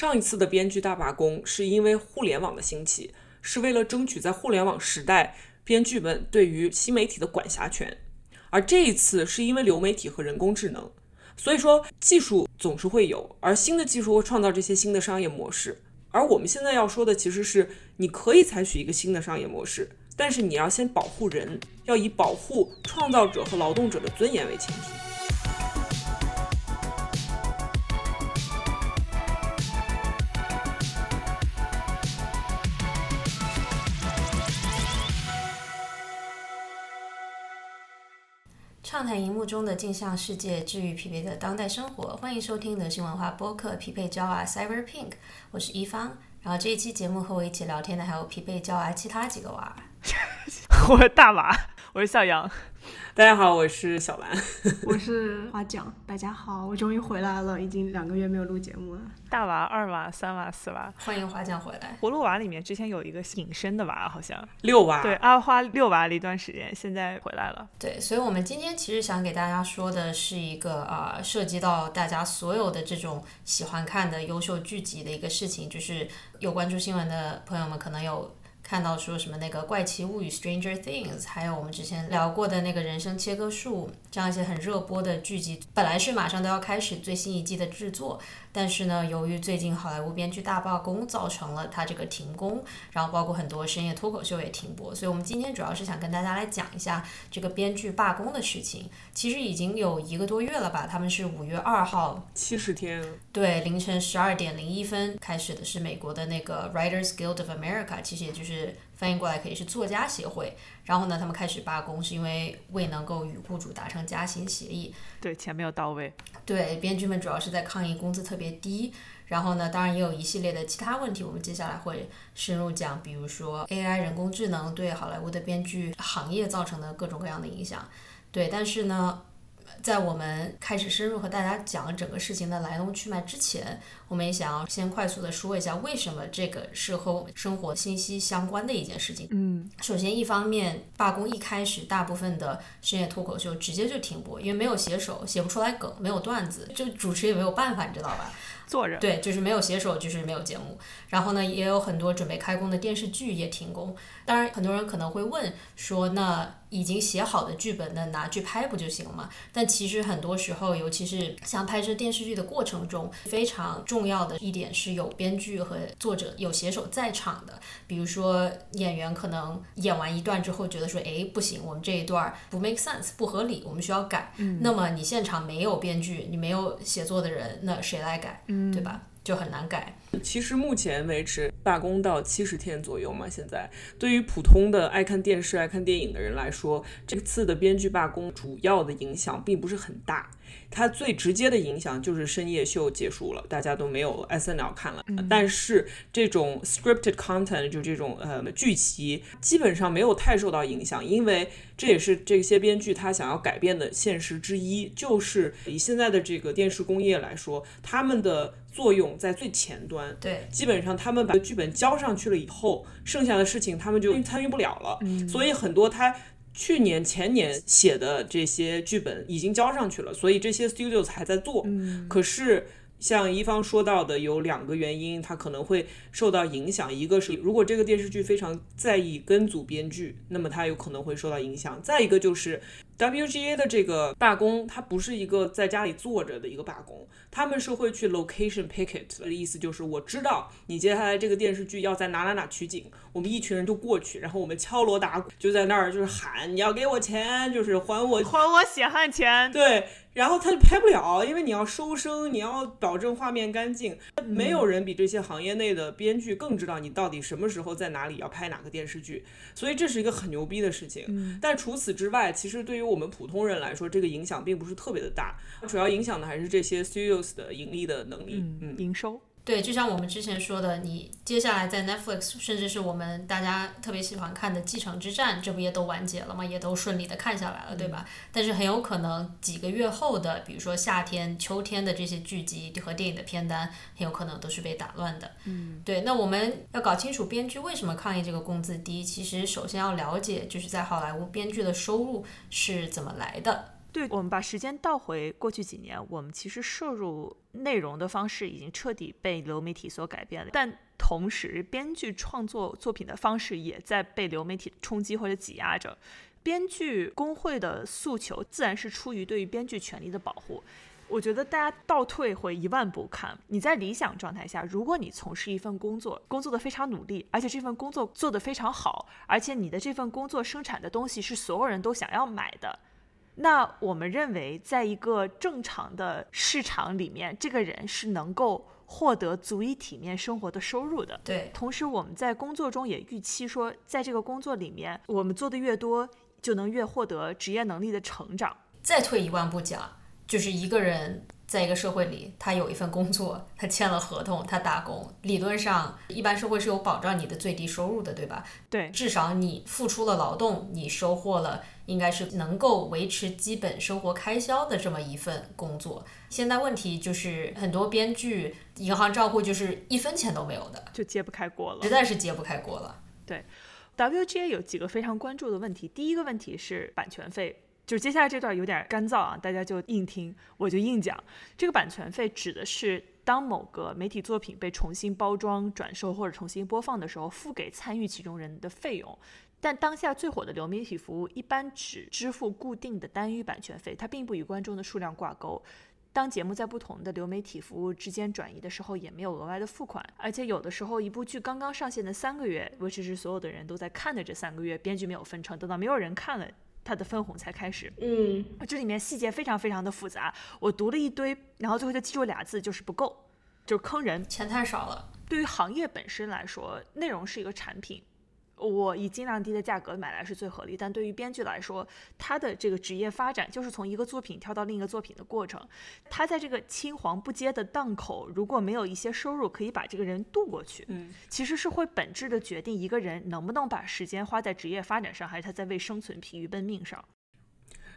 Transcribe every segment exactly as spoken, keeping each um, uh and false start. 上一次的编剧大罢工是因为互联网的兴起，是为了争取在互联网时代编剧们对于新媒体的管辖权，而这一次是因为流媒体和人工智能。所以说技术总是会有，而新的技术会创造这些新的商业模式，而我们现在要说的其实是你可以采取一个新的商业模式，但是你要先保护人，要以保护创造者和劳动者的尊严为前提。畅谈荧幕中的镜像世界，治愈疲惫的当代生活。欢迎收听流行文化播客匹配娇娃 CyberPink， 我是一方。然后这一期节目和我一起聊天的还有匹配娇娃其他几个娃。我是大娃，我是小杨。大家好，我是小兰。我是花酱。大家好，我终于回来了，已经两个月没有录节目了。大娃、二娃、三娃、四娃，欢迎花酱回来。葫芦娃里面之前有一个隐身的娃，好像六娃。对，阿花六娃了一段时间，现在回来了。对，所以我们今天其实想给大家说的是一个呃，涉及到大家所有的这种喜欢看的优秀剧集的一个事情，就是有关注新闻的朋友们可能有看到说什么那个怪奇物语 Stranger Things， 还有我们之前聊过的那个人生切割术，这样一些很热播的剧集本来是马上都要开始最新一季的制作，但是呢由于最近好莱坞编剧大罢工造成了它这个停工，然后包括很多深夜脱口秀也停播。所以我们今天主要是想跟大家来讲一下这个编剧罢工的事情。其实已经有一个多月了吧，他们是五月二号七十天，对，凌晨十二点零一分开始的是美国的那个 Writers Guild of America， 其实也就是翻译过来可以是作家协会。然后呢他们开始罢工是因为未能够与雇主达成加薪协议，对，钱没有到位。对，编剧们主要是在抗议工资特别低，然后呢当然也有一系列的其他问题，我们接下来会深入讲，比如说 A I 人工智能对好莱坞的编剧行业造成的各种各样的影响。对，但是呢在我们开始深入和大家讲整个事情的来龙去脉之前，我们也想要先快速的说一下为什么这个是和我们生活息息相关的一件事情。嗯，首先一方面罢工一开始大部分的深夜脱口秀直接就停播，因为没有写手，写不出来梗，没有段子，就主持也没有办法，你知道吧，做人。对，就是没有写手就是没有节目。然后呢也有很多准备开工的电视剧也停工。当然很多人可能会问说，那已经写好的剧本那拿去拍不就行了吗？但其实很多时候尤其是像拍摄电视剧的过程中，非常重要的一点是有编剧和作者有写手在场的。比如说演员可能演完一段之后觉得说，哎，不行，我们这一段不 make sense， 不合理，我们需要改、嗯、那么你现场没有编剧，你没有写作的人，那谁来改、嗯对吧，就很难改。其实目前为止罢工到七十天左右嘛，现在对于普通的爱看电视爱看电影的人来说，这次的编剧罢工主要的影响并不是很大，它最直接的影响就是深夜秀结束了，大家都没有 S N L 看了、嗯、但是这种 scripted content 就这种呃剧集基本上没有太受到影响，因为这也是这些编剧他想要改变的现实之一，就是以现在的这个电视工业来说，他们的作用在最前端，对，基本上他们把剧本交上去了以后，剩下的事情他们就参与不了了、嗯、所以很多他去年前年写的这些剧本已经交上去了，所以这些 studios 还在做、嗯、可是像一方说到的有两个原因它可能会受到影响，一个是如果这个电视剧非常在意跟组编剧，那么它有可能会受到影响，再一个就是 W G A 的这个罢工它不是一个在家里坐着的一个罢工，他们是会去 location picket 的，意思就是我知道你接下来这个电视剧要在哪哪哪取景，我们一群人就过去，然后我们敲锣打鼓就在那儿就是喊你要给我钱，就是还我还我血汗钱。对，然后他就拍不了，因为你要收声，你要保证画面干净，没有人比这些行业内的编剧更知道你到底什么时候在哪里要拍哪个电视剧，所以这是一个很牛逼的事情、嗯、但除此之外其实对于我们普通人来说这个影响并不是特别的大，主要影响的还是这些 studios 的盈利的能力、嗯嗯、营收。对，就像我们之前说的，你接下来在 Netflix 甚至是我们大家特别喜欢看的继承之战，这不也都完结了吗，也都顺利的看下来了对吧、嗯、但是很有可能几个月后的比如说夏天秋天的这些剧集和电影的片单很有可能都是被打乱的。嗯，对，那我们要搞清楚编剧为什么抗议这个工资低，其实首先要了解就是在好莱坞编剧的收入是怎么来的。对，我们把时间倒回过去几年，我们其实摄入内容的方式已经彻底被流媒体所改变了，但同时编剧创作作品的方式也在被流媒体冲击或者挤压着。编剧工会的诉求自然是出于对于编剧权利的保护。我觉得大家倒退回一万步看，你在理想状态下，如果你从事一份工作，工作的非常努力，而且这份工作做得非常好，而且你的这份工作生产的东西是所有人都想要买的，那我们认为在一个正常的市场里面，这个人是能够获得足以体面生活的收入的。对，同时我们在工作中也预期说，在这个工作里面我们做的越多，就能越获得职业能力的成长。再退一万步讲，就是一个人在一个社会里，他有一份工作，他签了合同，他打工，理论上一般社会是有保障你的最低收入的，对吧？对，至少你付出了劳动，你收获了应该是能够维持基本生活开销的这么一份工作。现在问题就是很多编剧银行账户就是一分钱都没有的，就揭不开锅了，实在是揭不开锅了。对， W G A 有几个非常关注的问题。第一个问题是版权费，就是接下来这段有点干燥啊，大家就硬听，我就硬讲。这个版权费指的是当某个媒体作品被重新包装、转售或者重新播放的时候，付给参与其中人的费用。但当下最火的流媒体服务一般只支付固定的单一版权费，它并不与观众的数量挂钩。当节目在不同的流媒体服务之间转移的时候，也没有额外的付款。而且有的时候一部剧刚刚上线的三个月，尤其是所有的人都在看的这三个月，编剧没有分成，等到没有人看了，它的分红才开始。嗯，这里面细节非常非常的复杂，我读了一堆，然后最后就记住俩字，就是不够，就是坑人，钱太少了。对于行业本身来说，内容是一个产品，我以尽量低的价格买来是最合理，但对于编剧来说，他的这个职业发展就是从一个作品跳到另一个作品的过程，他在这个青黄不接的档口，如果没有一些收入可以把这个人渡过去，嗯，其实是会本质的决定一个人能不能把时间花在职业发展上，还是他在为生存疲于奔命上。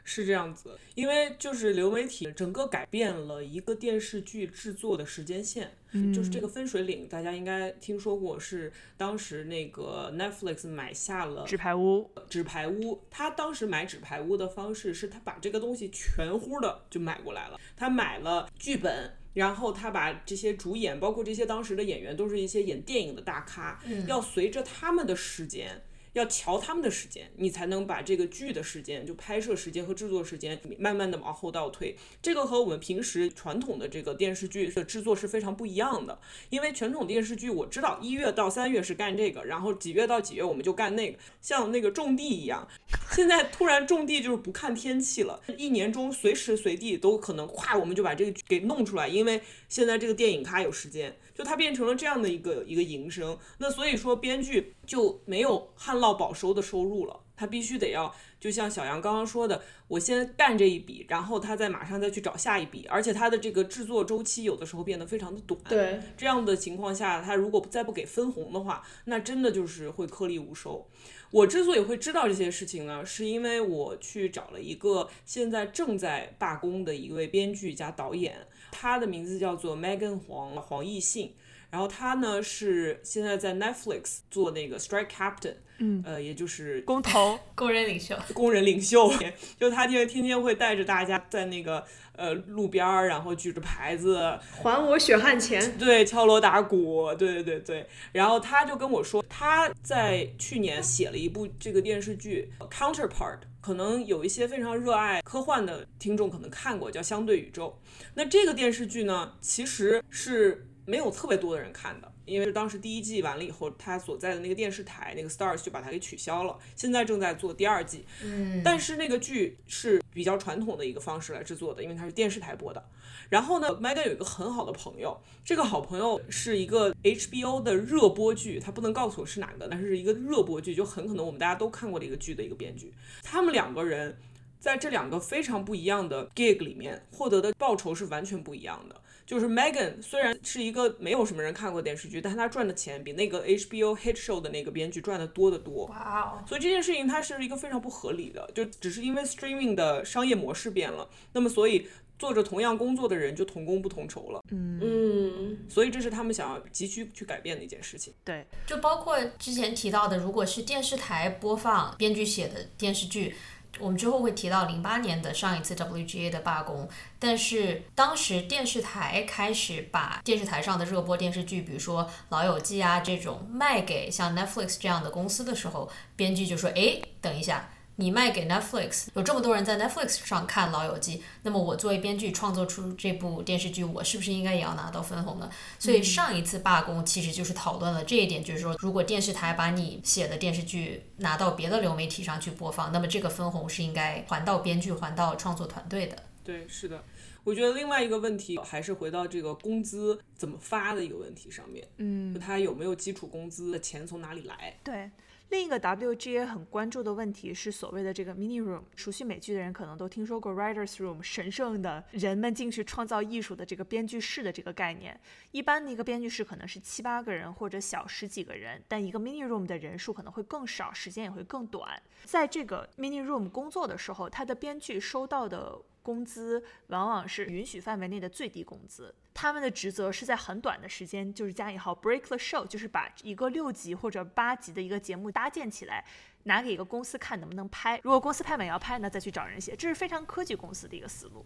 是这样子，因为就是流媒体整个改变了一个电视剧制作的时间线，嗯，就是这个分水岭，大家应该听说过，是当时那个 Netflix 买下了纸牌屋，呃、纸牌屋，他当时买纸牌屋的方式是他把这个东西全乎的就买过来了，他买了剧本，然后他把这些主演，包括这些当时的演员，都是一些演电影的大咖，嗯，要随着他们的时间。要瞧他们的时间，你才能把这个剧的时间，就拍摄时间和制作时间慢慢的往后倒推。这个和我们平时传统的这个电视剧的制作是非常不一样的，因为传统电视剧我知道一月到三月是干这个，然后几月到几月我们就干那个，像那个种地一样。现在突然种地就是不看天气了，一年中随时随地都可能哗我们就把这个给弄出来，因为现在这个电影咖有时间，就它变成了这样的一个一个营生。那所以说编剧就没有旱涝保收的收入了，他必须得要就像小杨刚刚说的，我先干这一笔，然后他再马上再去找下一笔，而且他的这个制作周期有的时候变得非常的短。对，这样的情况下他如果再不给分红的话，那真的就是会颗粒无收。我之所以会知道这些事情呢，是因为我去找了一个现在正在罢工的一位编剧加导演，他的名字叫做 Megan 黄，黄奕信，然后他呢是现在在 Netflix 做那个 Strike Captain，嗯，呃，也就是工头工人领袖工人领袖就他天天会带着大家在那个呃路边，然后举着牌子还我血汗钱，对，敲锣打鼓，对对对。然后他就跟我说，他在去年写了一部这个电视剧 Counterpart， 可能有一些非常热爱科幻的听众可能看过，叫相对宇宙。那这个电视剧呢其实是没有特别多的人看的，因为当时第一季完了以后，他所在的那个电视台那个 Stars 就把它给取消了，现在正在做第二季。嗯，但是那个剧是比较传统的一个方式来制作的，因为它是电视台播的。然后呢 Megan 有一个很好的朋友，这个好朋友是一个 H B O 的热播剧，他不能告诉我是哪个，但是一个热播剧就很可能我们大家都看过的一个剧的一个编剧。他们两个人在这两个非常不一样的 gig 里面获得的报酬是完全不一样的。就是 Megan 虽然是一个没有什么人看过电视剧，但她赚的钱比那个 H B O hit show 的那个编剧赚的多得多。哇哦！所以这件事情它是一个非常不合理的，就只是因为 streaming 的商业模式变了，那么所以做着同样工作的人就同工不同酬了。嗯，所以这是他们想要急需去改变的一件事情。对，就包括之前提到的，如果是电视台播放编剧写的电视剧，我们之后会提到零八年的上一次 W G A 的罢工，但是当时电视台开始把电视台上的热播电视剧，比如说老友记啊这种卖给像 Netflix 这样的公司的时候，编剧就说，诶，等一下，你卖给 Netflix， 有这么多人在 Netflix 上看老友记，那么我作为编剧创作出这部电视剧，我是不是应该也要拿到分红呢？所以上一次罢工其实就是讨论了这一点，就是说如果电视台把你写的电视剧拿到别的流媒体上去播放，那么这个分红是应该还到编剧，还到创作团队的。对，是的。我觉得另外一个问题还是回到这个工资怎么发的一个问题上面，嗯，它有没有基础工资，钱从哪里来。对，另一个 W G A 很关注的问题是所谓的这个 mini room， 熟悉美剧的人可能都听说过 Writers Room， 神圣的人们进去创造艺术的这个编剧室的这个概念。一般的一个编剧室可能是七八个人或者小十几个人，但一个 mini room 的人数可能会更少，时间也会更短。在这个 mini room 工作的时候，他的编剧收到的工资往往是允许范围内的最低工资，他们的职责是在很短的时间，就是加引号 break the show， 就是把一个六集或者八集的一个节目搭建起来，拿给一个公司看能不能拍，如果公司拍板要拍，那再去找人写。这是非常科技公司的一个思路。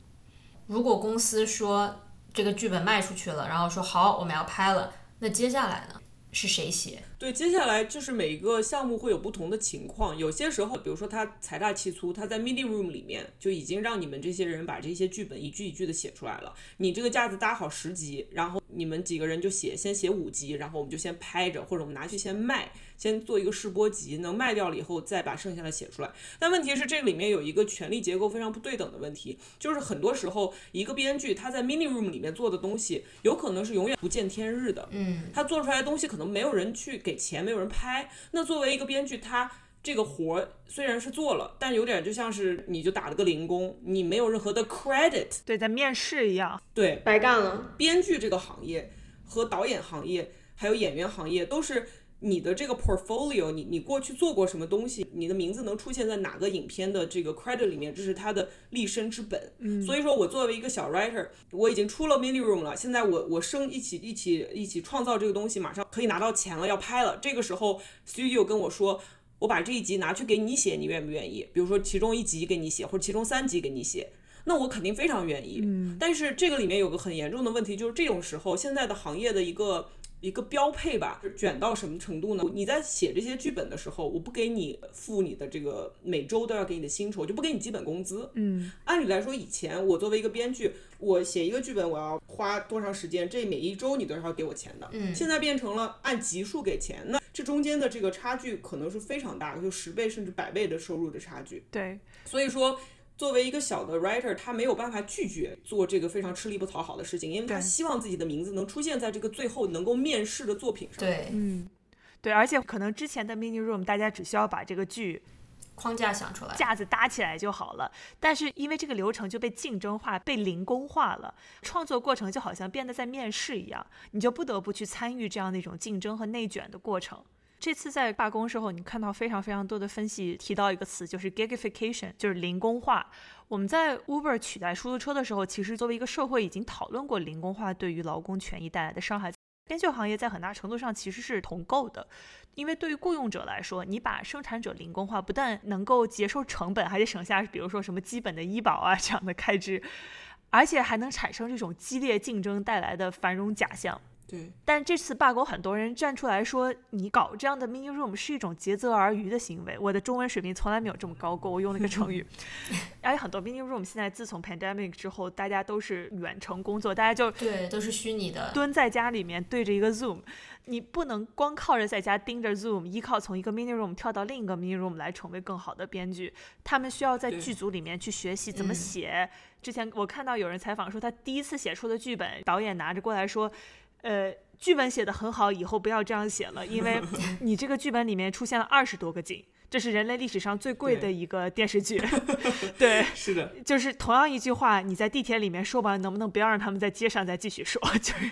如果公司说这个剧本卖出去了，然后说好，我们要拍了，那接下来呢是谁写？对，接下来就是每一个项目会有不同的情况，有些时候比如说他财大气粗，他在 mini room 里面就已经让你们这些人把这些剧本一句一句的写出来了，你这个架子搭好十集，然后你们几个人就写，先写五集，然后我们就先拍着，或者我们拿去先卖，先做一个试播集，能卖掉了以后再把剩下的写出来。但问题是这里面有一个权力结构非常不对等的问题，就是很多时候一个编剧他在 mini room 里面做的东西有可能是永远不见天日的，嗯，他做出来的东西可能没有人去给钱，没有人拍。那作为一个编剧，他这个活虽然是做了，但有点就像是你就打了个零工，你没有任何的 credit， 对，在面试一样，对，白干了。编剧这个行业和导演行业还有演员行业都是你的这个 portfolio， 你你过去做过什么东西，你的名字能出现在哪个影片的这个 credit 里面，这是他的立身之本。嗯，所以说我作为一个小 writer， 我已经出了 mini room 了，现在我我生一起一起一起创造这个东西，马上可以拿到钱了，要拍了。这个时候 studio 跟我说，我把这一集拿去给你写，你愿不愿意？比如说其中一集给你写，或者其中三集给你写。那我肯定非常愿意。嗯，但是这个里面有个很严重的问题，就是这种时候现在的行业的一个一个标配吧，卷到什么程度呢？你在写这些剧本的时候，我不给你付你的这个每周都要给你的薪酬，就不给你基本工资。嗯，按理来说，以前我作为一个编剧，我写一个剧本，我要花多长时间，这每一周你都是要给我钱的。嗯，现在变成了按集数给钱，那这中间的这个差距可能是非常大的，就十倍甚至百倍的收入的差距。对，所以说作为一个小的 writer， 他没有办法拒绝做这个非常吃力不讨好的事情，因为他希望自己的名字能出现在这个最后能够面试的作品上。对，嗯，对，而且可能之前的 mini room 大家只需要把这个剧框架想出来，架子搭起来就好了，但是因为这个流程就被竞争化，被零工化了，创作过程就好像变得在面试一样，你就不得不去参与这样的一种竞争和内卷的过程。这次在罢工之后，你看到非常非常多的分析提到一个词，就是 gigification， 就是零工化。我们在 Uber 取代出租车的时候，其实作为一个社会已经讨论过零工化对于劳工权益带来的伤害。编剧行业在很大程度上其实是同构的，因为对于雇用者来说，你把生产者零工化，不但能够节省成本，还得省下比如说什么基本的医保啊这样的开支，而且还能产生这种激烈竞争带来的繁荣假象。对，但这次罢工很多人站出来说，你搞这样的 mini room 是一种竭泽而渔的行为。我的中文水平从来没有这么高过，我用了一个成语而且很多 mini room 现在自从 pandemic 之后，大家都是远程工作，大家就对都是虚拟的，蹲在家里面对着一个 zoom， 你不能光靠着在家盯着 zoom， 依靠从一个 mini room 跳到另一个 mini room 来成为更好的编剧，他们需要在剧组里面去学习怎么写。之前我看到有人采访说，他第一次写出的剧本，导演拿着过来说，呃，剧本写得很好，以后不要这样写了，因为你这个剧本里面出现了二十多个景，这是人类历史上最贵的一个电视剧。对，是的，就是同样一句话，你在地铁里面说完，能不能不要让他们在街上再继续说？就是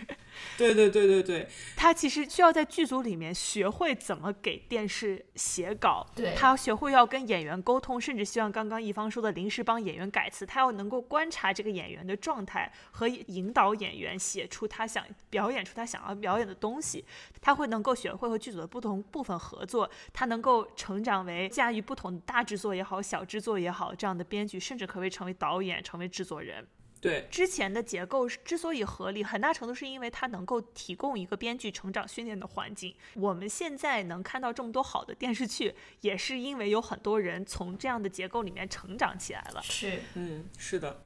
对对对对对，他其实需要在剧组里面学会怎么给电视写稿，对，他学会要跟演员沟通，甚至像刚刚一方说的临时帮演员改词，他要能够观察这个演员的状态和引导演员写出他想表演出他想要表演的东西，他会能够学会和剧组的不同部分合作，他能够成长为驾驭不同的大制作也好小制作也好这样的编剧，甚至可谓成为导演成为制作人。对，之前的结构之所以合理，很大程度是因为它能够提供一个编剧成长训练的环境。我们现在能看到这么多好的电视剧，也是因为有很多人从这样的结构里面成长起来了。是，嗯，是的。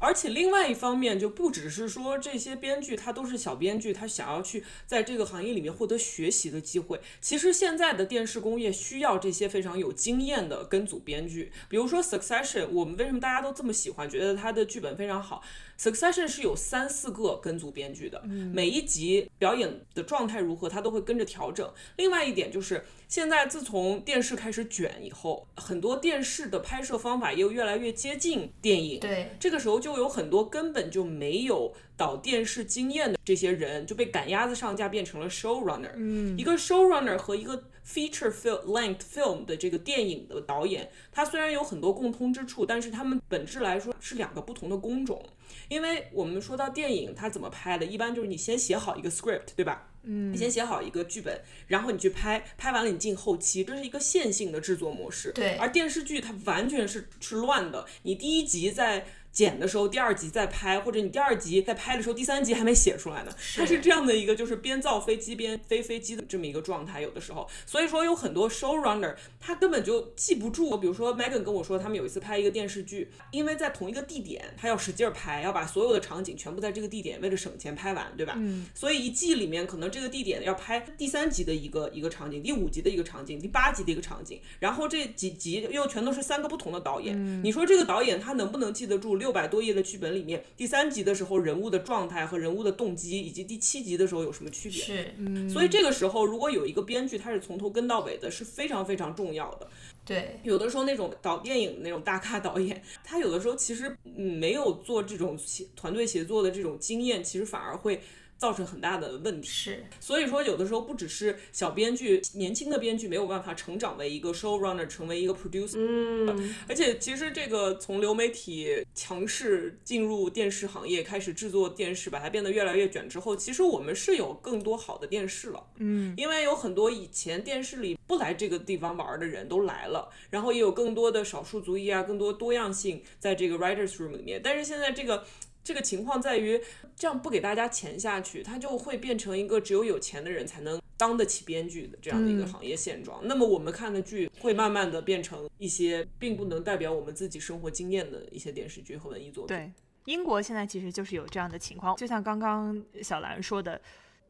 而且另外一方面，就不只是说这些编剧他都是小编剧，他想要去在这个行业里面获得学习的机会。其实现在的电视工业需要这些非常有经验的跟组编剧，比如说 Succession， 我们为什么大家都这么喜欢，觉得他的剧本非常好， Succession 是有三四个跟组编剧的，每一集表演的状态如何他都会跟着调整。另外一点就是现在自从电视开始卷以后，很多电视的拍摄方法又越来越接近电影，对，这个时候就有很多根本就没有导电视经验的这些人就被赶鸭子上架，变成了 showrunner、嗯、一个 showrunner 和一个 feature film, length film 的这个电影的导演，他虽然有很多共通之处，但是他们本质来说是两个不同的工种。因为我们说到电影它怎么拍的，一般就是你先写好一个 script， 对吧，你先写好一个剧本，然后你去拍，拍完了你进后期，这是一个线性的制作模式。对，而电视剧它完全是是乱的，你第一集在剪的时候第二集在拍，或者你第二集在拍的时候第三集还没写出来呢，它是这样的一个就是边造飞机边飞飞机的这么一个状态有的时候。所以说有很多 showrunner 他根本就记不住，比如说 Megan 跟我说他们有一次拍一个电视剧，因为在同一个地点他要使劲拍，要把所有的场景全部在这个地点为了省钱拍完，对吧、嗯、所以一季里面可能这个地点要拍第三集的一个一个场景，第五集的一个场景，第八集的一个场景，然后这几集又全都是三个不同的导演、嗯、你说这个导演他能不能记得住六百多页的剧本里面第三集的时候人物的状态和人物的动机，以及第七集的时候有什么区别？是、嗯、所以这个时候如果有一个编剧他是从头跟到尾的，是非常非常重要的。对，有的时候那种导电影那种大咖导演，他有的时候其实没有做这种团队协作的这种经验，其实反而会造成很大的问题。是，所以说有的时候不只是小编剧，年轻的编剧没有办法成长为一个 showrunner， 成为一个 producer、嗯、而且其实这个从流媒体强势进入电视行业，开始制作电视把它变得越来越卷之后，其实我们是有更多好的电视了、嗯、因为有很多以前电视里不来这个地方玩的人都来了，然后也有更多的少数族裔啊，更多多样性在这个 writers room 里面。但是现在这个这个情况在于，这样不给大家钱下去，它就会变成一个只有有钱的人才能当得起编剧的这样的一个行业现状、嗯、那么我们看的剧会慢慢的变成一些并不能代表我们自己生活经验的一些电视剧和文艺作品。对，英国现在其实就是有这样的情况，就像刚刚小兰说的，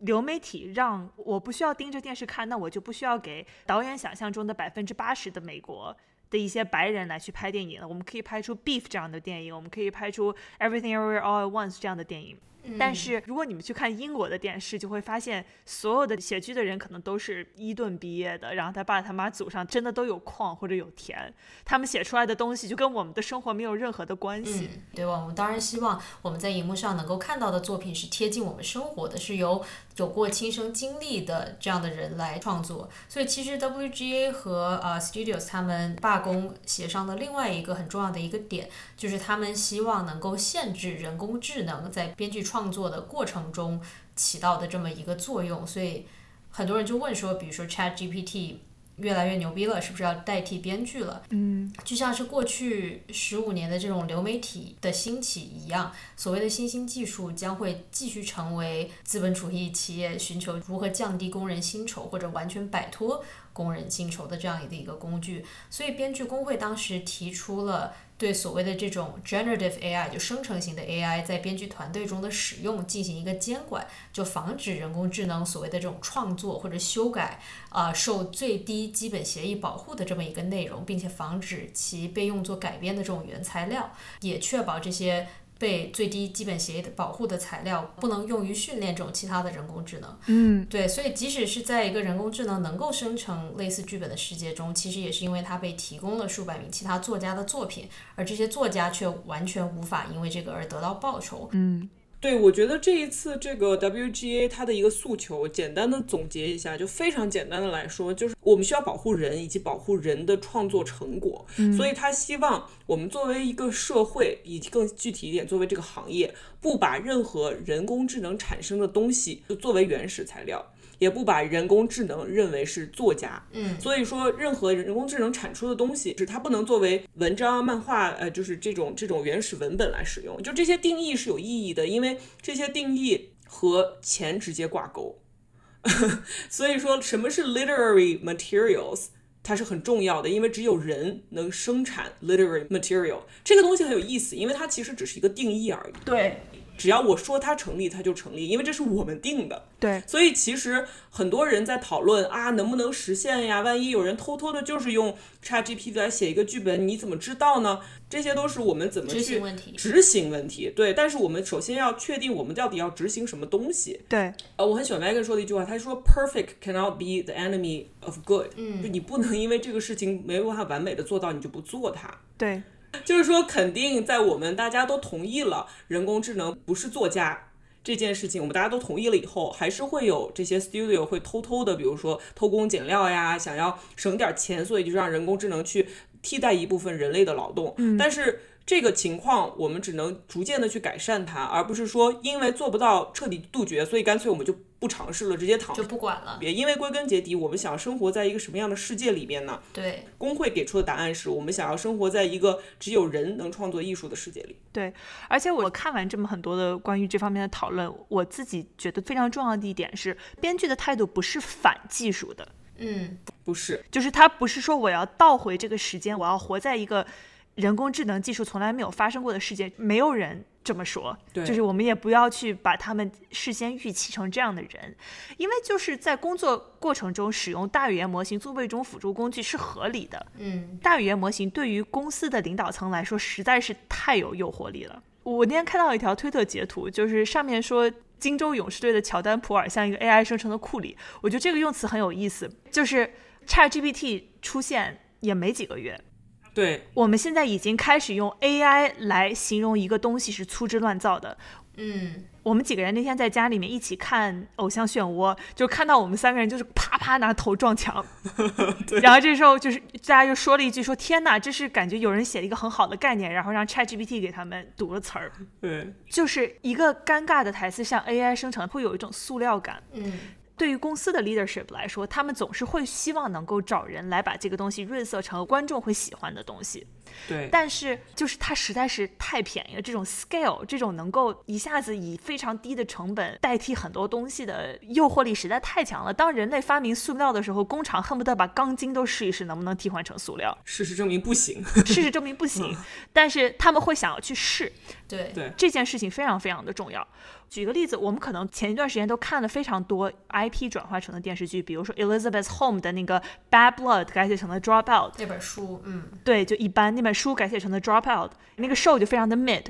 流媒体让我不需要盯着电视看，那我就不需要给导演想象中的百分之八十的美国的一些白人来去拍电影了，我们可以拍出 Beef 这样的电影，我们可以拍出 Everything Everywhere All at Once 这样的电影、嗯、但是如果你们去看英国的电视，就会发现所有的写剧的人可能都是伊顿毕业的，然后他爸他妈祖上真的都有矿或者有田，他们写出来的东西就跟我们的生活没有任何的关系、嗯、对吧，我们当然希望我们在荧幕上能够看到的作品是贴近我们生活的，是由有过亲身经历的这样的人来创作。所以其实 W G A 和、呃、Studios 他们罢工协商的另外一个很重要的一个点，就是他们希望能够限制人工智能在编剧创作的过程中起到的这么一个作用。所以很多人就问说，比如说 ChatGPT 越来越牛逼了，是不是要代替编剧了？嗯，就像是过去十五年的这种流媒体的兴起一样，所谓的新兴技术将会继续成为资本主义企业寻求如何降低工人薪酬或者完全摆脱工人薪酬的这样的一个工具。所以编剧工会当时提出了对所谓的这种 generative A I 就生成型的 A I 在编剧团队中的使用进行一个监管，就防止人工智能所谓的这种创作或者修改、呃、受最低基本协议保护的这么一个内容，并且防止其被用作改编的这种原材料，也确保这些被最低基本协议保护的材料不能用于训练这种其他的人工智能。嗯，对，所以即使是在一个人工智能能够生成类似剧本的世界中，其实也是因为它被提供了数百名其他作家的作品，而这些作家却完全无法因为这个而得到报酬。嗯，对，我觉得这一次这个 W G A 它的一个诉求，简单的总结一下，就非常简单的来说，就是我们需要保护人以及保护人的创作成果、嗯、所以他希望我们作为一个社会，以及更具体一点作为这个行业，不把任何人工智能产生的东西就作为原始材料，也不把人工智能认为是作家，嗯，所以说任何人工智能产出的东西，它不能作为文章、漫画，呃，就是这种这种原始文本来使用。就这些定义是有意义的，因为这些定义和钱直接挂钩。所以说，什么是 literary materials？它是很重要的，因为只有人能生产 literary material。 这个东西很有意思，因为它其实只是一个定义而已，对，只要我说它成立它就成立，因为这是我们定的，对。所以其实很多人在讨论啊，能不能实现呀，万一有人偷偷的就是用 ChatGPT 来写一个剧本，你怎么知道呢？这些都是我们怎么去执行问题，执行问题，对。但是我们首先要确定我们到底要执行什么东西，对。呃，我很喜欢 Megan 说的一句话，她说 perfect cannot be the enemy of good、嗯、就你不能因为这个事情没办法完美的做到，你就不做它。对，就是说肯定在我们大家都同意了人工智能不是作家这件事情，我们大家都同意了以后，还是会有这些 studio 会偷偷的，比如说偷工减料呀，想要省点钱，所以就让人工智能去替代一部分人类的劳动、嗯、但是这个情况我们只能逐渐的去改善它，而不是说因为做不到彻底杜绝，所以干脆我们就不尝试了，直接躺就不管了。别，因为归根结底我们想要生活在一个什么样的世界里面呢？对，工会给出的答案是我们想要生活在一个只有人能创作艺术的世界里。对，而且我看完这么很多的关于这方面的讨论，我自己觉得非常重要的一点是编剧的态度不是反技术的，嗯，不是，就是他不是说我要倒回这个时间，我要活在一个人工智能技术从来没有发生过的事件，没有人这么说，就是我们也不要去把他们事先预期成这样的人，因为就是在工作过程中使用大语言模型作为一种辅助工具是合理的、嗯、大语言模型对于公司的领导层来说实在是太有诱惑力了。我那天看到一条推特截图，就是上面说金州勇士队的乔丹普尔像一个 A I 生成的库里，我觉得这个用词很有意思，就是 ChatGPT 出现也没几个月，对，我们现在已经开始用 A I 来形容一个东西是粗制乱造的。嗯，我们几个人那天在家里面一起看偶像漩涡，就看到我们三个人就是啪啪拿头撞墙然后这时候就是大家就说了一句说天哪，这是感觉有人写了一个很好的概念，然后让 ChatGPT 给他们读了词儿。对，就是一个尴尬的台词像 A I 生成会有一种塑料感。嗯，对于公司的 leadership 来说，他们总是会希望能够找人来把这个东西润色成观众会喜欢的东西。对，但是就是它实在是太便宜了，这种 scale 这种能够一下子以非常低的成本代替很多东西的诱惑力实在太强了。当人类发明塑料的时候，工厂恨不得把钢筋都试一试能不能替换成塑料，事实证明不行事实证明不行、嗯、但是他们会想要去试。对，这件事情非常非常的重要。举个例子，我们可能前一段时间都看了非常多 I P 转化成的电视剧，比如说 Elizabeth Holmes 的那个 Bad Blood 改写成的 Dropout 那本书，嗯，对，就一般那本书改写成的 Dropout 那个 show 就非常的 mid。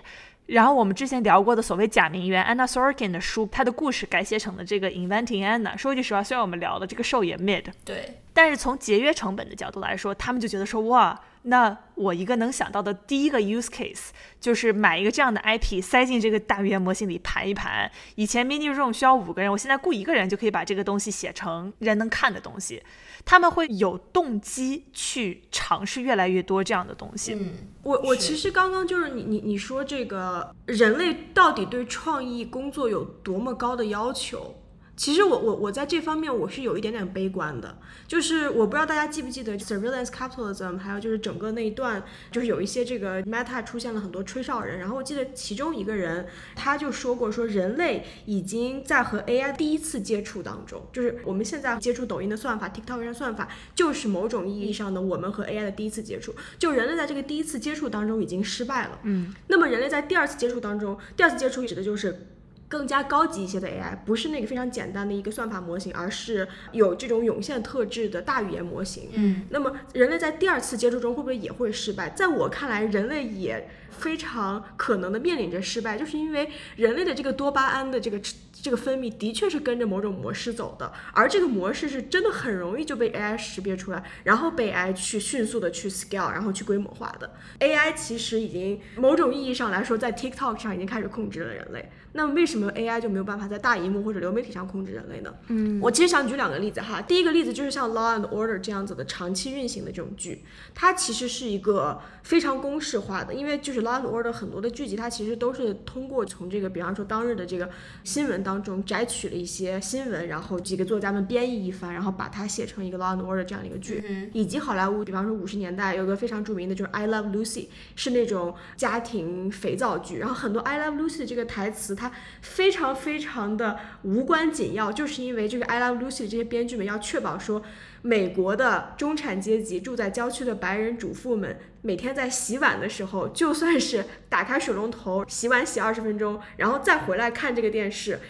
然后我们之前聊过的所谓假名媛 Anna Sorokin 的书，她的故事改写成的这个 Inventing Anna， 说句实话，虽然我们聊了这个 show 也 mid， 对，但是从节约成本的角度来说，他们就觉得说哇，那我一个能想到的第一个 use case 就是买一个这样的 I P 塞进这个大语言模型里盘一盘。以前 mini room 需要五个人，我现在雇一个人就可以把这个东西写成人能看的东西。他们会有动机去尝试越来越多这样的东西。嗯，我我其实刚刚就是你你你说这个人类到底对创意工作有多么高的要求。其实我我我在这方面我是有一点点悲观的，就是我不知道大家记不记得 surveillance capitalism， 还有就是整个那一段，就是有一些这个 meta 出现了很多吹哨人，然后我记得其中一个人他就说过，说人类已经在和 A I 第一次接触当中，就是我们现在接触抖音的算法 TikTok 的算法，就是某种意义上的我们和 A I 的第一次接触，就人类在这个第一次接触当中已经失败了。嗯，那么人类在第二次接触当中，第二次接触指的就是更加高级一些的 A I， 不是那个非常简单的一个算法模型，而是有这种涌现特质的大语言模型。嗯，那么人类在第二次接触中会不会也会失败？在我看来，人类也非常可能的面临着失败，就是因为人类的这个多巴胺的这个这个分泌的确是跟着某种模式走的，而这个模式是真的很容易就被 A I 识别出来，然后被 A I 去迅速的去 scale， 然后去规模化的。 A I 其实已经某种意义上来说在 TikTok 上已经开始控制了人类，那为什么 A I 就没有办法在大荧幕或者流媒体上控制人类呢？嗯，我其实想举两个例子哈。第一个例子就是像 Law and Order 这样子的长期运行的这种剧，它其实是一个非常公式化的，因为就是 Law and Order 很多的剧集它其实都是通过从这个比方说当日的这个新闻当中摘取了一些新闻，然后几个作家们编译一番，然后把它写成一个 Law and Order 这样的一个剧、嗯、以及好莱坞比方说五十年代有个非常著名的就是 I Love Lucy， 是那种家庭肥皂剧，然后很多 I Love Lucy 这个台词它非常非常的无关紧要，就是因为这个 I Love Lucy 这些编剧们要确保说美国的中产阶级住在郊区的白人主妇们每天在洗碗的时候，就算是打开水龙头洗碗洗二十分钟然后再回来看这个电视，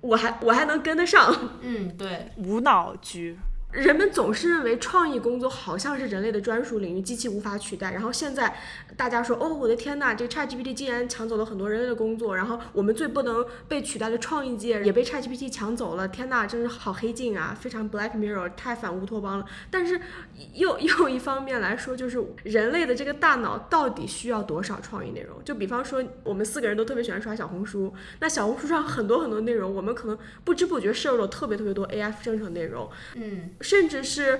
我还我还能跟得上。嗯，对，无脑剧。人们总是认为创意工作好像是人类的专属领域，机器无法取代，然后现在大家说哦我的天哪，这 ChatGPT 竟然抢走了很多人类的工作，然后我们最不能被取代的创意界也被 ChatGPT 抢走了，天哪，真是好黑镜啊，非常 Black Mirror， 太反乌托邦了。但是又又一方面来说，就是人类的这个大脑到底需要多少创意内容，就比方说我们四个人都特别喜欢刷小红书，那小红书上很多很多内容我们可能不知不觉摄入了特别特别多 A I 生成内容，嗯，甚至是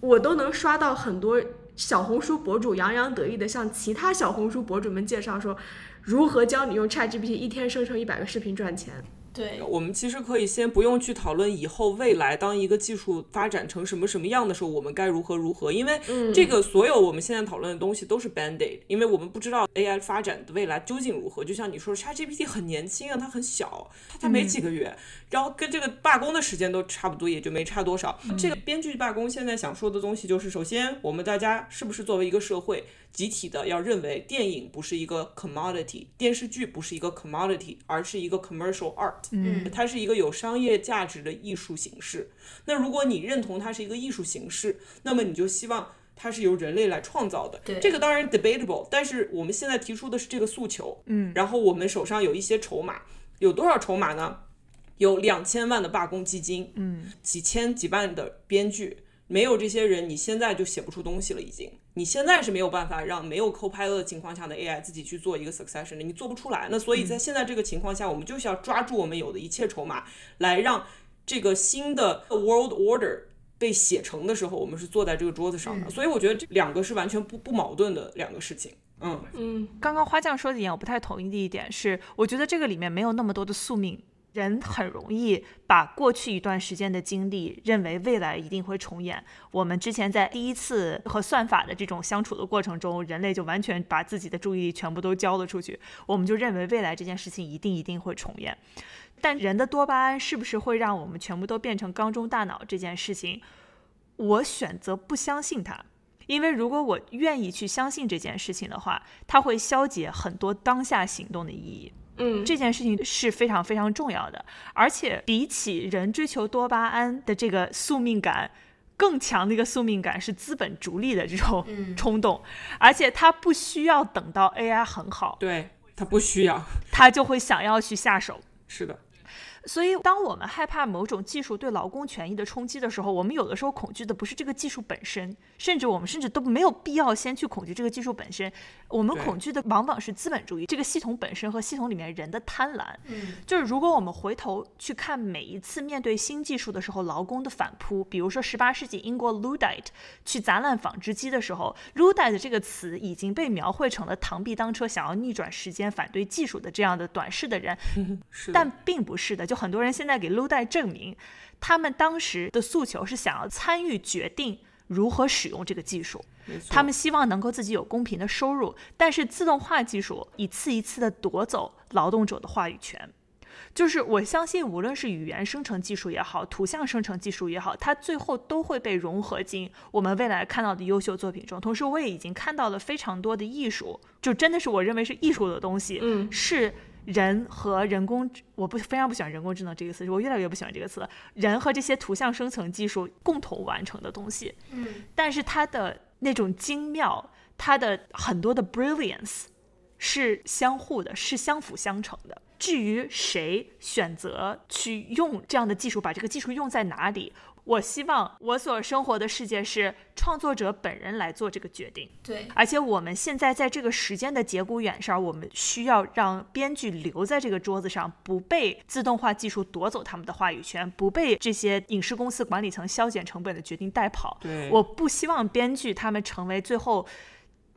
我都能刷到很多小红书博主洋洋得意的向其他小红书博主们介绍说如何教你用 ChatGPT 一天生成一百个视频赚钱。对，我们其实可以先不用去讨论以后未来当一个技术发展成什么什么样的时候我们该如何如何，因为这个所有我们现在讨论的东西都是 Band-Aid， 因为我们不知道 A I 发展的未来究竟如何。就像你说 ChatGPT 很年轻啊，它很小，它才没几个月、嗯、然后跟这个罢工的时间都差不多，也就没差多少、嗯、这个编剧罢工现在想说的东西就是，首先我们大家是不是作为一个社会集体的要认为电影不是一个 commodity， 电视剧不是一个 commodity， 而是一个 commercial art，嗯，它是一个有商业价值的艺术形式。那如果你认同它是一个艺术形式，那么你就希望它是由人类来创造的。这个当然 debatable， 但是我们现在提出的是这个诉求。嗯，然后我们手上有一些筹码，有多少筹码呢？有两千万的罢工基金，嗯，几千几万的编剧，没有这些人你现在就写不出东西了，已经你现在是没有办法让没有 Copilot 的情况下的 A I 自己去做一个 Succession 的，你做不出来。那所以在现在这个情况下，我们就是要抓住我们有的一切筹码来让这个新的 World Order 被写成的时候，我们是坐在这个桌子上的。所以我觉得这两个是完全不不矛盾的两个事情。嗯嗯，刚刚花酱说的一点我不太同意的一点是，我觉得这个里面没有那么多的宿命，人很容易把过去一段时间的经历认为未来一定会重演。我们之前在第一次和算法的这种相处的过程中，人类就完全把自己的注意力全部都交了出去，我们就认为未来这件事情一定一定会重演。但人的多巴胺是不是会让我们全部都变成缸中大脑这件事情，我选择不相信它。因为如果我愿意去相信这件事情的话，它会消解很多当下行动的意义。嗯，这件事情是非常非常重要的，而且比起人追求多巴胺的这个宿命感，更强的一个宿命感是资本逐利的这种冲动、嗯、而且他不需要等到 A I 很好，对，他不需要，他就会想要去下手。是的，所以当我们害怕某种技术对劳工权益的冲击的时候，我们有的时候恐惧的不是这个技术本身，甚至我们甚至都没有必要先去恐惧这个技术本身，我们恐惧的往往是资本主义这个系统本身和系统里面人的贪婪、嗯、就是如果我们回头去看每一次面对新技术的时候劳工的反扑，比如说十八世纪英国 Luddite 去砸烂纺织机的时候， Luddite 这个词已经被描绘成了螳臂当车，想要逆转时间反对技术的这样的短视的人、嗯、是的，但并不是的。就很多人现在给 Luddite 证明，他们当时的诉求是想要参与决定如何使用这个技术，他们希望能够自己有公平的收入，但是自动化技术一次一次的夺走劳动者的话语权。就是我相信无论是语言生成技术也好，图像生成技术也好，它最后都会被融合进我们未来看到的优秀作品中。同时我也已经看到了非常多的艺术，就真的是我认为是艺术的东西、嗯、是人和人工，我不非常不喜欢人工智能这个词，我越来越不喜欢这个词了，人和这些图像生成技术共同完成的东西、嗯、但是它的那种精妙，它的很多的 brilliance 是相互的，是相辅相成的。至于谁选择去用这样的技术，把这个技术用在哪里，我希望我所生活的世界是创作者本人来做这个决定。对，而且我们现在在这个时间的节骨眼上，我们需要让编剧留在这个桌子上，不被自动化技术夺走他们的话语权，不被这些影视公司管理层削减成本的决定带跑。对，我不希望编剧他们成为最后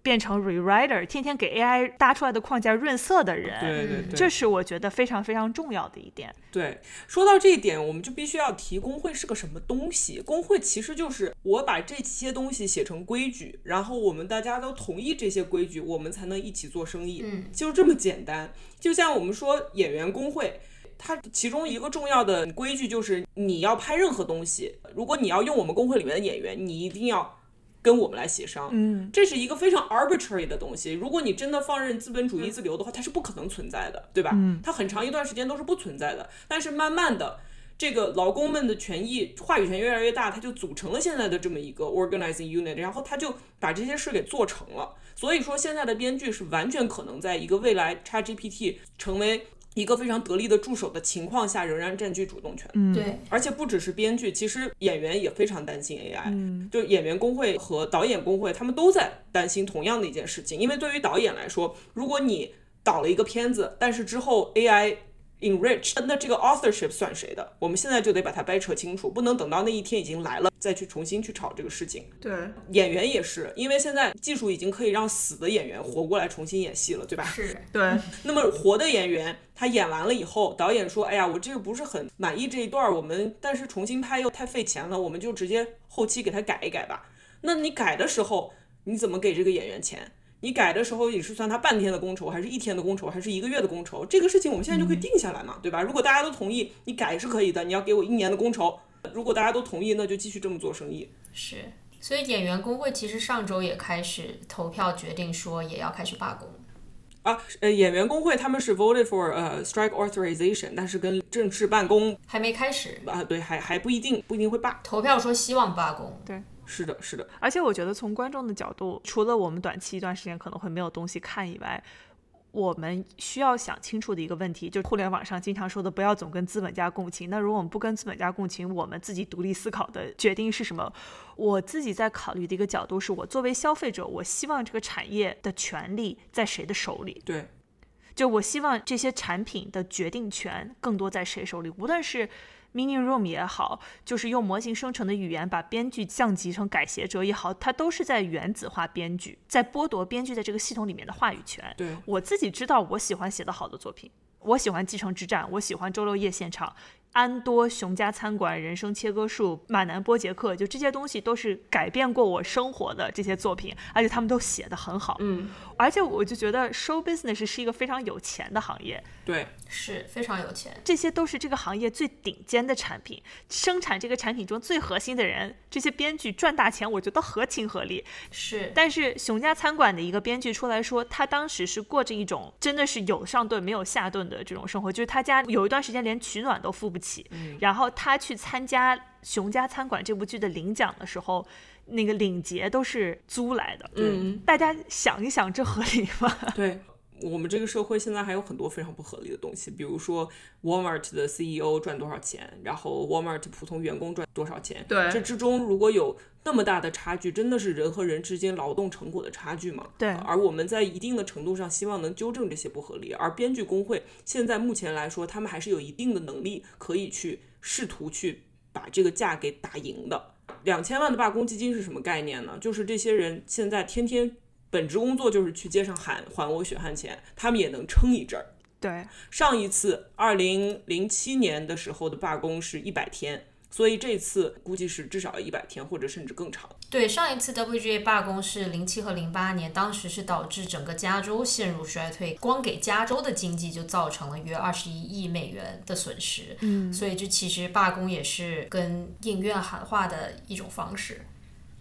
变成 rewriter， 天天给 A I 搭出来的框架润色的人。对对对，这是我觉得非常非常重要的一点。对，说到这一点，我们就必须要提工会是个什么东西。工会其实就是我把这些东西写成规矩，然后我们大家都同意这些规矩，我们才能一起做生意、嗯、就这么简单。就像我们说演员工会，它其中一个重要的规矩就是你要拍任何东西，如果你要用我们工会里面的演员，你一定要跟我们来协商、嗯、这是一个非常 arbitrary 的东西。如果你真的放任资本主义自流的话，它是不可能存在的，对吧、嗯、它很长一段时间都是不存在的。但是慢慢的这个劳工们的权益话语权越来越大，它就组成了现在的这么一个 organizing unit， 然后它就把这些事给做成了。所以说现在的编剧是完全可能在一个未来 ChatGPT 成为一个非常得力的助手的情况下，仍然占据主动权。嗯，对。而且不只是编剧，其实演员也非常担心 A I、嗯、就演员工会和导演工会他们都在担心同样的一件事情。因为对于导演来说，如果你导了一个片子，但是之后 A I enrich， 那这个 authorship 算谁的？我们现在就得把它掰扯清楚，不能等到那一天已经来了再去重新去吵这个事情。对，演员也是，因为现在技术已经可以让死的演员活过来重新演戏了，对吧？是，对。那么活的演员他演完了以后，导演说哎呀我这个不是很满意这一段，我们但是重新拍又太费钱了，我们就直接后期给他改一改吧。那你改的时候你怎么给这个演员钱？你改的时候你是算他半天的工酬，还是一天的工酬，还是一个月的工酬？这个事情我们现在就可以定下来嘛，对吧？如果大家都同意，你改是可以的，你要给我一年的工酬。如果大家都同意，那就继续这么做生意。是，所以演员工会其实上周也开始投票决定说也要开始罢工啊。呃，演员工会他们是 voted for、uh, strike authorization， 但是跟正式罢工还没开始啊。对，还还不一定，不一定会罢。投票说希望罢工。对。是的，是的。而且我觉得从观众的角度，除了我们短期一段时间可能会没有东西看以外，我们需要想清楚的一个问题，就是互联网上经常说的不要总跟资本家共情。那如果我们不跟资本家共情，我们自己独立思考的决定是什么？我自己在考虑的一个角度是，我作为消费者，我希望这个产业的权利在谁的手里？对，就我希望这些产品的决定权更多在谁手里？无论是Mini Room 也好，就是用模型生成的语言把编剧降级成改写者也好，它都是在原子化编剧，在剥夺编剧在这个系统里面的话语权。对，我自己知道我喜欢写的好的作品，我喜欢《继承之战》，我喜欢《周六夜现场》，安多、熊家餐馆、人生切割术、马南波杰克，就这些东西都是改变过我生活的这些作品，而且他们都写得很好。嗯，而且我就觉得 show business 是一个非常有钱的行业。对，是非常有钱。这些都是这个行业最顶尖的产品，生产这个产品中最核心的人，这些编剧赚大钱，我觉得合情合理。是，但是熊家餐馆的一个编剧出来说，他当时是过着一种真的是有上顿没有下顿的这种生活，就是他家有一段时间连取暖都付不起。然后他去参加《熊家餐馆》这部剧的领奖的时候，那个领结都是租来的。嗯，大家想一想，这合理吗？对，我们这个社会现在还有很多非常不合理的东西，比如说 Walmart 的 C E O 赚多少钱，然后 Walmart 普通员工赚多少钱。对，这之中如果有那么大的差距，真的是人和人之间劳动成果的差距嘛？对。而我们在一定的程度上希望能纠正这些不合理，而编剧工会现在目前来说，他们还是有一定的能力可以去试图去把这个架给打赢的。两千万的罢工基金是什么概念呢？就是这些人现在天天本职工作就是去街上喊还我血汗钱，他们也能撑一阵儿。对，上一次二零零七年的时候的罢工是一百天，所以这次估计是至少一百天，或者甚至更长。对，上一次 W G A 罢工是零七和零八年，当时是导致整个加州陷入衰退，光给加州的经济就造成了约二十一亿美元的损失。嗯，所以这其实罢工也是跟应援喊话的一种方式。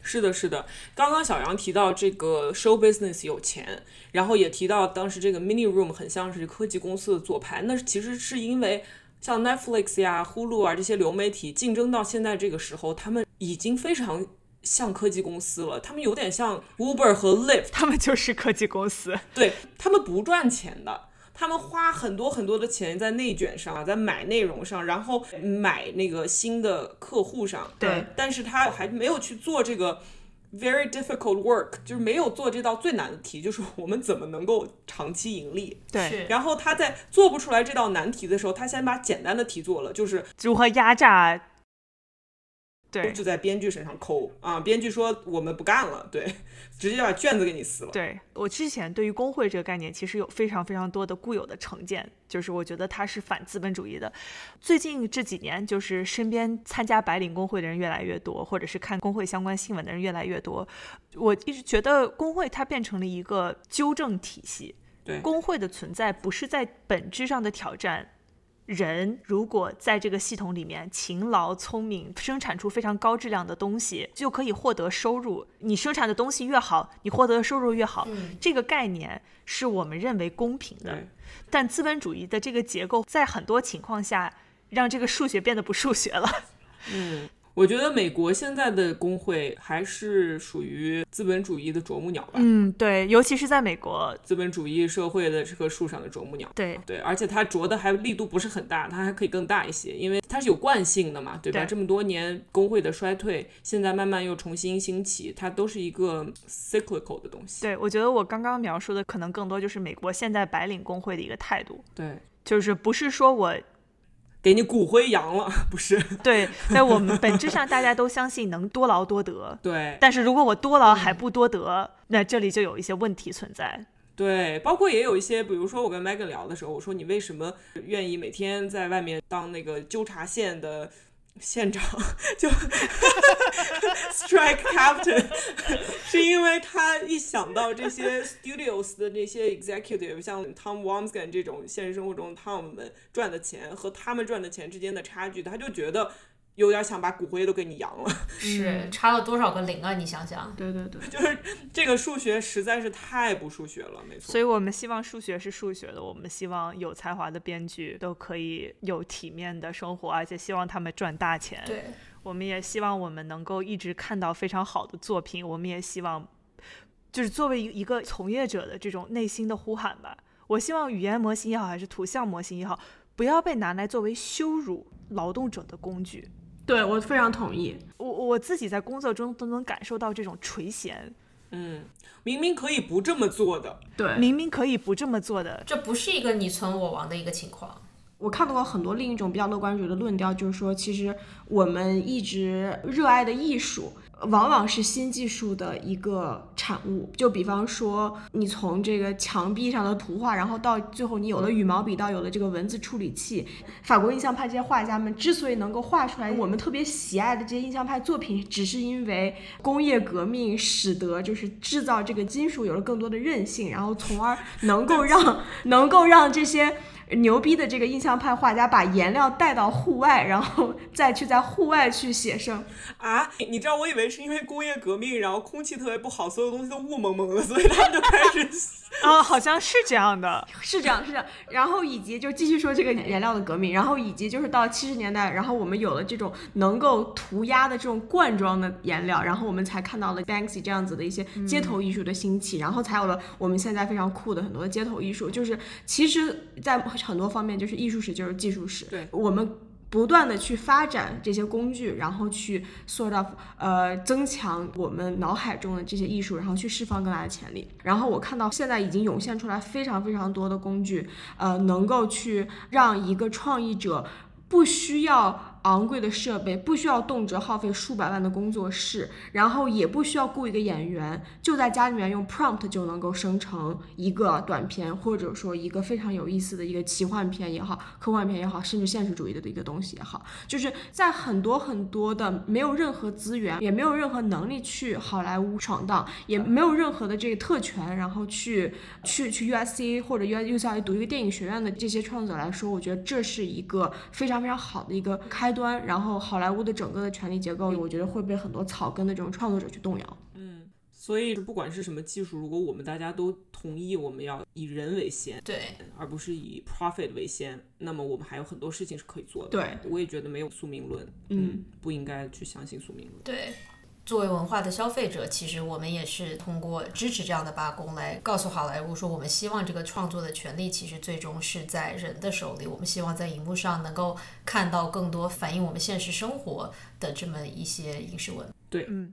是的，是的。刚刚小杨提到这个 show business 有钱，然后也提到当时这个 mini room 很像是科技公司的做派。那其实是因为像 Netflix 呀、Hulu 啊这些流媒体竞争到现在这个时候，他们已经非常像科技公司了，他们有点像 Uber 和 Lyft， 他们就是科技公司。对，他们不赚钱的，他们花很多很多的钱在内卷上，在买内容上，然后买那个新的客户上。对，但是他还没有去做这个 very difficult work， 就是没有做这道最难的题，就是我们怎么能够长期盈利。对，然后他在做不出来这道难题的时候，他先把简单的题做了，就是如何压榨。对，就在编剧身上抠啊！编剧说我们不干了，对，直接把卷子给你撕了。对，我之前对于工会这个概念其实有非常非常多的固有的成见，就是我觉得它是反资本主义的。最近这几年就是身边参加白领工会的人越来越多，或者是看工会相关新闻的人越来越多，我一直觉得工会它变成了一个纠正体系。对，工会的存在不是在本质上的挑战人，如果在这个系统里面勤劳聪明，生产出非常高质量的东西，就可以获得收入，你生产的东西越好，你获得的收入越好、嗯、这个概念是我们认为公平的、嗯、但资本主义的这个结构在很多情况下让这个数学变得不数学了。嗯，我觉得美国现在的工会还是属于资本主义的啄木鸟吧。嗯，对，尤其是在美国资本主义社会的这棵树上的啄木鸟。对对，而且它啄的还力度不是很大，它还可以更大一些，因为它是有惯性的嘛，对吧？对，这么多年工会的衰退，现在慢慢又重新兴起，它都是一个 cyclical 的东西。对，我觉得我刚刚描述的可能更多就是美国现在白领工会的一个态度。对，就是不是说我给你骨灰扬了，不是。对，在我们本质上大家都相信能多劳多得。对，但是如果我多劳还不多得、嗯、那这里就有一些问题存在。对，包括也有一些，比如说我跟 Megan 聊的时候，我说你为什么愿意每天在外面当那个纠察线的县长，就strike captain， 是因为他一想到这些 studios 的那些 executive， 像 Tom Wamsgan 这种现实生活中 Tom 们赚的钱和他们赚的钱之间的差距，他就觉得有点想把骨灰都给你扬了。是，差了多少个零啊？你想想。对对对，就是这个数学实在是太不数学了，没错。所以我们希望数学是数学的，我们希望有才华的编剧都可以有体面的生活，而且希望他们赚大钱。对，我们也希望我们能够一直看到非常好的作品，我们也希望就是作为一个从业者的这种内心的呼喊吧。我希望语言模型也好，还是图像模型也好，不要被拿来作为羞辱劳动者的工具。对，我非常同意。我我自己在工作中都能感受到这种垂涎。嗯，明明可以不这么做的。对，明明可以不这么做的，这不是一个你存我亡的一个情况。我看到过很多另一种比较乐观主义的论调，就是说其实我们一直热爱的艺术往往是新技术的一个产物，就比方说你从这个墙壁上的图画，然后到最后你有了羽毛笔，到有了这个文字处理器。法国印象派这些画家们之所以能够画出来我们特别喜爱的这些印象派作品，只是因为工业革命使得就是制造这个金属有了更多的韧性，然后从而能够让能够让这些牛逼的这个印象派画家把颜料带到户外，然后再去在户外去写生啊！你知道我以为是因为工业革命，然后空气特别不好，所有东西都雾蒙蒙的，所以他们就开始啊、哦，好像是这样的，是这样是这样。然后以及就继续说这个颜料的革命，然后以及就是到七十年代，然后我们有了这种能够涂鸦的这种罐装的颜料，然后我们才看到了 Banksy 这样子的一些街头艺术的兴起、嗯、然后才有了我们现在非常酷的很多的街头艺术。就是其实在很多方面就是艺术史就是技术史，对，我们不断的去发展这些工具，然后去sort of呃增强我们脑海中的这些艺术，然后去释放更大的潜力。然后我看到现在已经涌现出来非常非常多的工具，呃，能够去让一个创意者不需要昂贵的设备，不需要动辄耗费数百万的工作室，然后也不需要雇一个演员，就在家里面用 prompt 就能够生成一个短片，或者说一个非常有意思的一个奇幻片也好，科幻片也好，甚至现实主义的一个东西也好。就是在很多很多的没有任何资源，也没有任何能力去好莱坞闯荡，也没有任何的这个特权，然后去去去 U S C 或者 U C L A 读一个电影学院的这些创作者来说，我觉得这是一个非常非常好的一个开端。然后好莱坞的整个的权力结构，我觉得会被很多草根的这种创作者去动摇。嗯，所以不管是什么技术，如果我们大家都同意我们要以人为先，对，而不是以 profit 为先，那么我们还有很多事情是可以做的。对，我也觉得没有宿命论。嗯，不应该去相信宿命论。对，作为文化的消费者，其实我们也是通过支持这样的罢工来告诉好莱坞说，我们希望这个创作的权利其实最终是在人的手里，我们希望在荧幕上能够看到更多反映我们现实生活的这么一些影视文。对，嗯，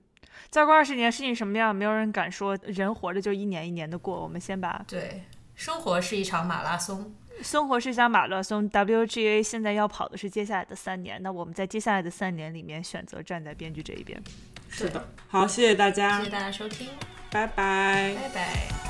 再过二十年事情什么样没有人敢说，人活着就一年一年的过，我们先把对生活是一场马拉松，生活是一场马拉松 W G A 现在要跑的是接下来的三年，那我们在接下来的三年里面选择站在编剧这一边。是的，好，谢谢大家，谢谢大家收听，拜拜拜拜。